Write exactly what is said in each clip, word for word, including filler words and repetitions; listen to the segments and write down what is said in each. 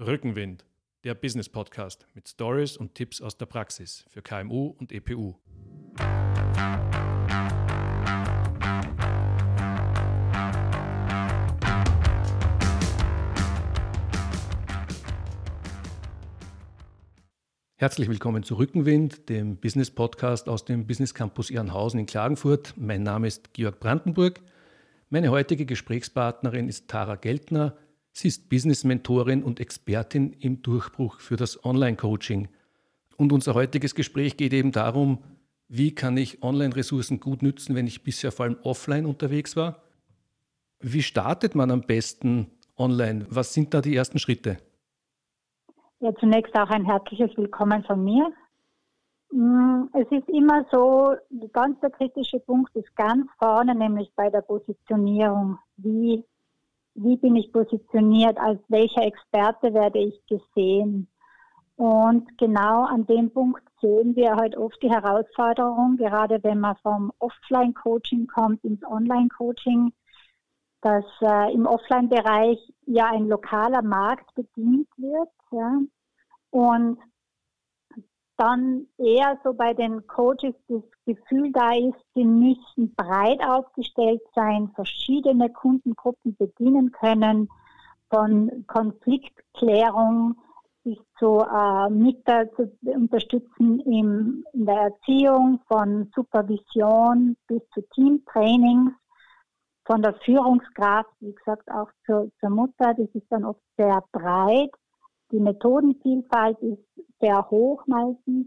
Rückenwind, der Business-Podcast mit Stories und Tipps aus der Praxis für K M U und E P U. Herzlich willkommen zu Rückenwind, dem Business-Podcast aus dem Business-Campus Ehrenhausen in Klagenfurt. Mein Name ist Georg Brandenburg. Meine heutige Gesprächspartnerin ist Tara Geltner. Sie ist Business-Mentorin und Expertin im Durchbruch für das Online-Coaching. Und unser heutiges Gespräch geht eben darum, wie kann ich Online-Ressourcen gut nützen, wenn ich bisher vor allem offline unterwegs war? Wie startet man am besten online? Was sind da die ersten Schritte? Ja, zunächst auch ein herzliches Willkommen von mir. Es ist immer so, ganz der kritische Punkt ist ganz vorne, nämlich bei der Positionierung. Wie Wie bin ich positioniert, als welcher Experte werde ich gesehen? Und genau an dem Punkt sehen wir halt oft die Herausforderung, gerade wenn man vom Offline-Coaching kommt ins Online-Coaching, dass äh, im Offline-Bereich ja ein lokaler Markt bedient wird. Ja? Und dann eher so bei den Coaches das Gefühl da ist, sie müssen breit aufgestellt sein, verschiedene Kundengruppen bedienen können, von Konfliktklärung bis zu äh, Mütter zu unterstützen im, in der Erziehung, von Supervision bis zu Teamtrainings, von der Führungskraft, wie gesagt, auch zur, zur Mutter. Das ist dann oft sehr breit. Die Methodenvielfalt ist sehr hoch meistens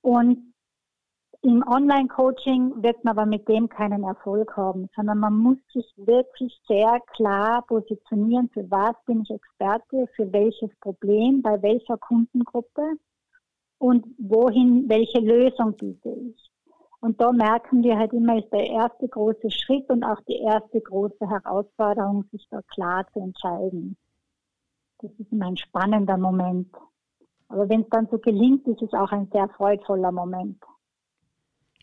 und im Online-Coaching wird man aber mit dem keinen Erfolg haben, sondern man muss sich wirklich sehr klar positionieren, für was bin ich Experte, für welches Problem, bei welcher Kundengruppe und wohin, welche Lösung biete ich. Und da merken wir halt immer, ist der erste große Schritt und auch die erste große Herausforderung, sich da klar zu entscheiden. Das ist immer ein spannender Moment. Aber wenn es dann so gelingt, ist es auch ein sehr freudvoller Moment.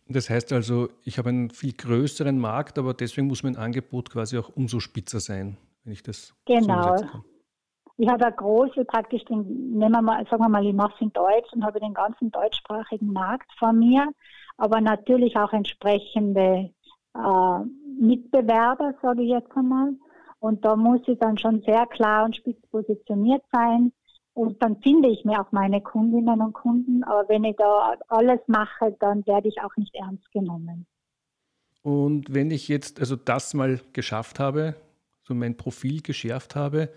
Das heißt also, ich habe einen viel größeren Markt, aber deswegen muss mein Angebot quasi auch umso spitzer sein, wenn ich das genau so kann. Ich habe eine große, praktisch, den, nehmen wir mal, sagen wir mal, ich mache es in Deutsch und habe den ganzen deutschsprachigen Markt vor mir, aber natürlich auch entsprechende äh, Mitbewerber, sage ich jetzt einmal. Und da muss ich dann schon sehr klar und spitz positioniert sein. Und dann finde ich mir auch meine Kundinnen und Kunden. Aber wenn ich da alles mache, dann werde ich auch nicht ernst genommen. Und wenn ich jetzt also das mal geschafft habe, so mein Profil geschärft habe,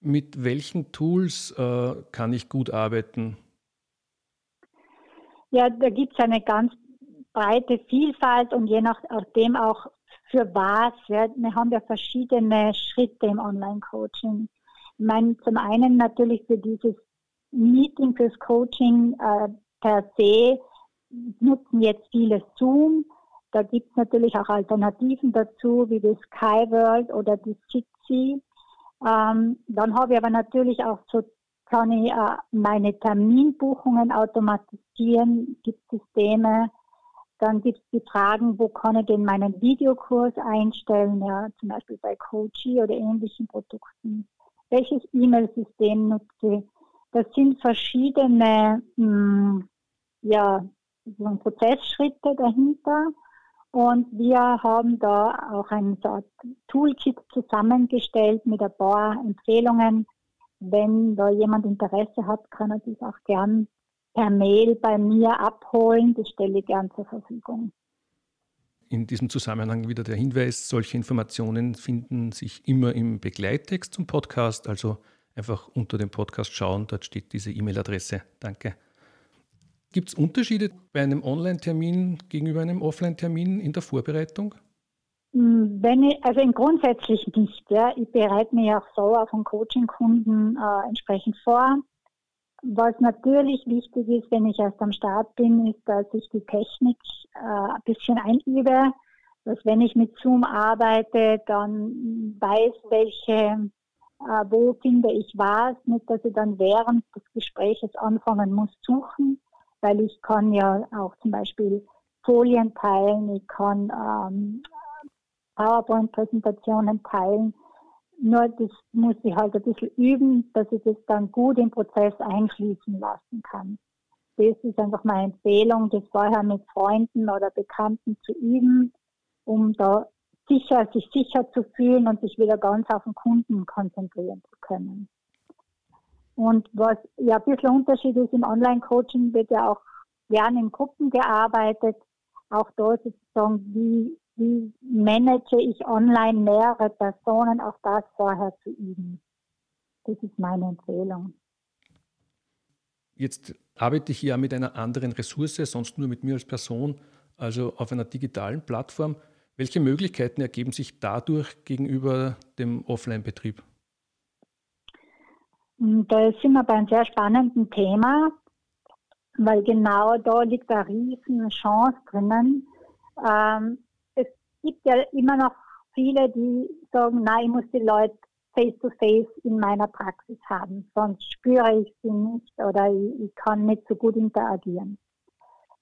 mit welchen Tools äh, kann ich gut arbeiten? Ja, da gibt es eine ganz breite Vielfalt und je nachdem auch, für was? Ja, wir haben ja verschiedene Schritte im Online-Coaching. Ich meine, zum einen natürlich für dieses Meeting, fürs Coaching äh, per se nutzen jetzt viele Zoom. Da gibt es natürlich auch Alternativen dazu, wie das Skyworld oder die Jitsi. Ähm, dann habe ich aber natürlich auch so, kann ich äh, meine Terminbuchungen automatisieren, gibt Systeme. Dann gibt es die Fragen, wo kann ich denn meinen Videokurs einstellen, ja, zum Beispiel bei Koji oder ähnlichen Produkten. Welches E-Mail-System nutze ich? Das sind verschiedene mh, ja, so Prozessschritte dahinter. Und wir haben da auch ein so Toolkit zusammengestellt mit ein paar Empfehlungen. Wenn da jemand Interesse hat, kann er das auch gern per Mail bei mir abholen, das stelle ich gern zur Verfügung. In diesem Zusammenhang wieder der Hinweis, solche Informationen finden sich immer im Begleittext zum Podcast, also einfach unter dem Podcast schauen, dort steht diese E-Mail-Adresse. Danke. Gibt es Unterschiede bei einem Online-Termin gegenüber einem Offline-Termin in der Vorbereitung? Wenn ich, also grundsätzlich nicht. Ja. Ich bereite mich auch so auf einen Coaching-Kunden äh, entsprechend vor. Was natürlich wichtig ist, wenn ich erst am Start bin, ist, dass ich die Technik äh, ein bisschen einübe, dass wenn ich mit Zoom arbeite, dann weiß, welche, äh, wo finde ich was, nicht, dass ich dann während des Gespräches anfangen muss suchen, weil ich kann ja auch zum Beispiel Folien teilen, ich kann ähm, PowerPoint-Präsentationen teilen. Nur das muss ich halt ein bisschen üben, dass ich das dann gut im Prozess einschließen lassen kann. Das ist einfach meine Empfehlung, das vorher mit Freunden oder Bekannten zu üben, um da sicher, sich sicher zu fühlen und sich wieder ganz auf den Kunden konzentrieren zu können. Und was ja ein bisschen Unterschied ist, im Online-Coaching wird ja auch gerne in Gruppen gearbeitet. Auch da sozusagen, wie, wie manage ich online mehrere Personen, auch das vorher zu üben. Das ist meine Empfehlung. Jetzt arbeite ich ja mit einer anderen Ressource, sonst nur mit mir als Person, also auf einer digitalen Plattform. Welche Möglichkeiten ergeben sich dadurch gegenüber dem Offline-Betrieb? Da sind wir bei einem sehr spannenden Thema, weil genau da liegt eine riesen Chance drinnen. Ähm, es gibt ja immer noch viele, die sagen, nein, ich muss die Leute face-to-face in meiner Praxis haben, sonst spüre ich sie nicht oder ich, ich kann nicht so gut interagieren.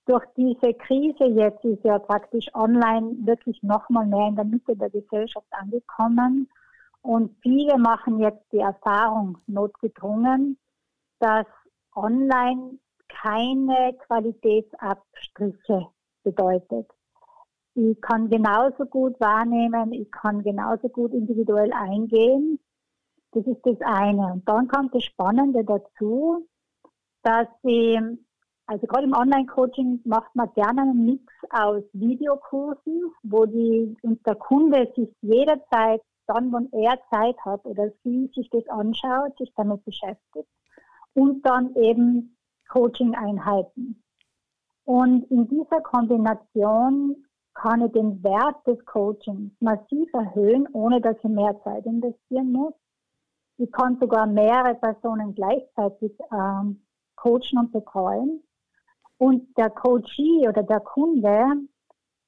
Durch diese Krise jetzt ist ja praktisch online wirklich nochmal mehr in der Mitte der Gesellschaft angekommen. Und viele machen jetzt die Erfahrung notgedrungen, dass online keine Qualitätsabstriche bedeutet. Ich kann genauso gut wahrnehmen, ich kann genauso gut individuell eingehen. Das ist das eine. Und dann kommt das Spannende dazu, dass ich, also gerade im Online-Coaching macht man gerne einen Mix aus Videokursen, wo die, und der Kunde sich jederzeit dann, wenn er Zeit hat oder sie sich das anschaut, sich damit beschäftigt und dann eben Coaching-Einheiten. Und in dieser Kombination kann ich den Wert des Coachings massiv erhöhen, ohne dass ich mehr Zeit investieren muss. Ich kann sogar mehrere Personen gleichzeitig ähm, coachen und betreuen. Und der Coachee oder der Kunde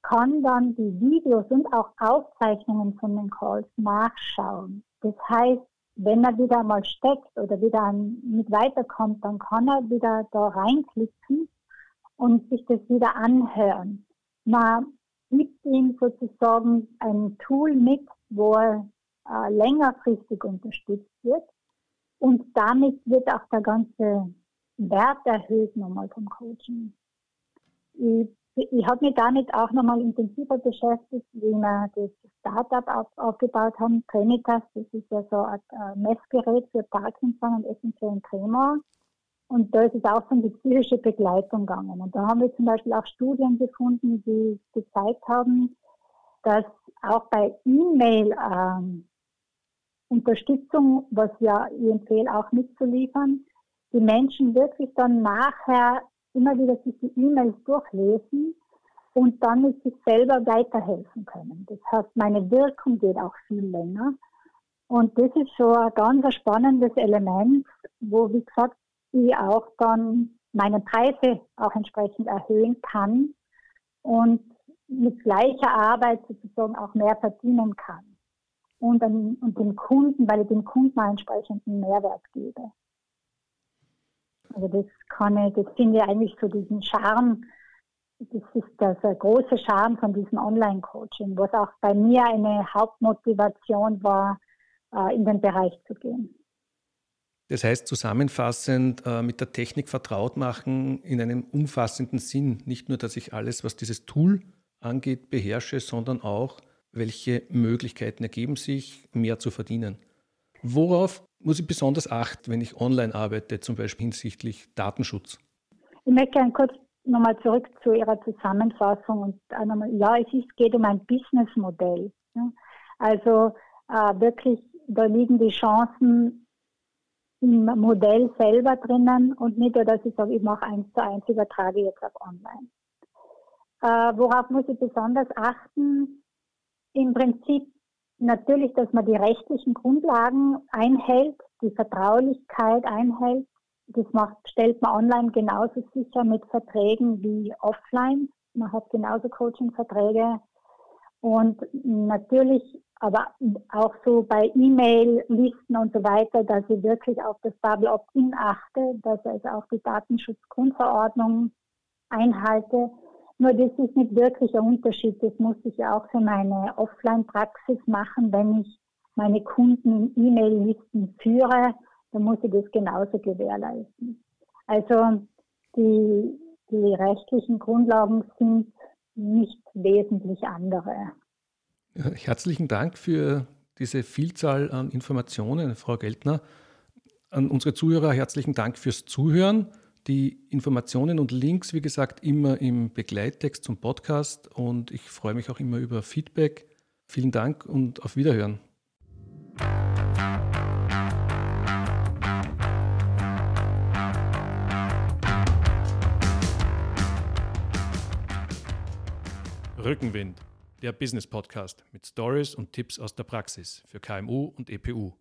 kann dann die Videos und auch Aufzeichnungen von den Calls nachschauen. Das heißt, wenn er wieder mal steckt oder wieder nicht weiterkommt, dann kann er wieder da reinklicken und sich das wieder anhören. Man gibt ihm sozusagen ein Tool mit, wo er äh, längerfristig unterstützt wird. Und damit wird auch der ganze Wert erhöht nochmal vom Coaching. Ich Ich habe mich damit auch nochmal intensiver beschäftigt, wie wir das Startup auf, aufgebaut haben, Tremitas. Das ist ja so ein Messgerät für Parkinson und essentiellen Tremor. Und da ist es auch um die psychische Begleitung gegangen. Und da haben wir zum Beispiel auch Studien gefunden, die gezeigt haben, dass auch bei E-Mail ähm, Unterstützung, was ja ich empfehle, auch mitzuliefern, die Menschen wirklich dann nachher immer wieder sich die E-Mails durchlesen und dann mit sich selber weiterhelfen können. Das heißt, meine Wirkung geht auch viel länger. Und das ist schon ein ganz spannendes Element, wo, wie gesagt, ich auch dann meine Preise auch entsprechend erhöhen kann und mit gleicher Arbeit sozusagen auch mehr verdienen kann. Und, an, und dem Kunden, weil ich dem Kunden einen entsprechenden Mehrwert gebe. Also das kann ich, das finde ich eigentlich so diesen Charme, das ist das große Charme von diesem Online-Coaching, was auch bei mir eine Hauptmotivation war, in den Bereich zu gehen. Das heißt, zusammenfassend mit der Technik vertraut machen in einem umfassenden Sinn. Nicht nur, dass ich alles, was dieses Tool angeht, beherrsche, sondern auch, welche Möglichkeiten ergeben sich, mehr zu verdienen. Worauf muss ich besonders achten, wenn ich online arbeite, zum Beispiel hinsichtlich Datenschutz? Ich möchte gerne kurz nochmal zurück zu Ihrer Zusammenfassung. Und einmal, ja, es ist, geht um ein Businessmodell. Also äh, wirklich, da liegen die Chancen im Modell selber drinnen und nicht nur, dass ich sage, ich mache eins zu eins, übertrage jetzt auf online. Äh, worauf muss ich besonders achten? Im Prinzip natürlich, dass man die rechtlichen Grundlagen einhält, die Vertraulichkeit einhält. Das macht, stellt man online genauso sicher mit Verträgen wie offline. Man hat genauso Coaching-Verträge. Und natürlich, aber auch so bei E-Mail-Listen und so weiter, dass ich wirklich auf das Double-Opt-in achte, dass ich also auch die Datenschutzgrundverordnung einhalte. Nur das ist nicht wirklich ein Unterschied. Das muss ich ja auch für meine Offline-Praxis machen, wenn ich meine Kunden in E-Mail-Listen führe, dann muss ich das genauso gewährleisten. Also die, die rechtlichen Grundlagen sind nicht wesentlich andere. Ja, herzlichen Dank für diese Vielzahl an Informationen, Frau Geltner. An unsere Zuhörer herzlichen Dank fürs Zuhören. Die Informationen und Links, wie gesagt, immer im Begleittext zum Podcast, und ich freue mich auch immer über Feedback. Vielen Dank und auf Wiederhören. Rückenwind, der Business-Podcast mit Stories und Tipps aus der Praxis für K M U und E P U.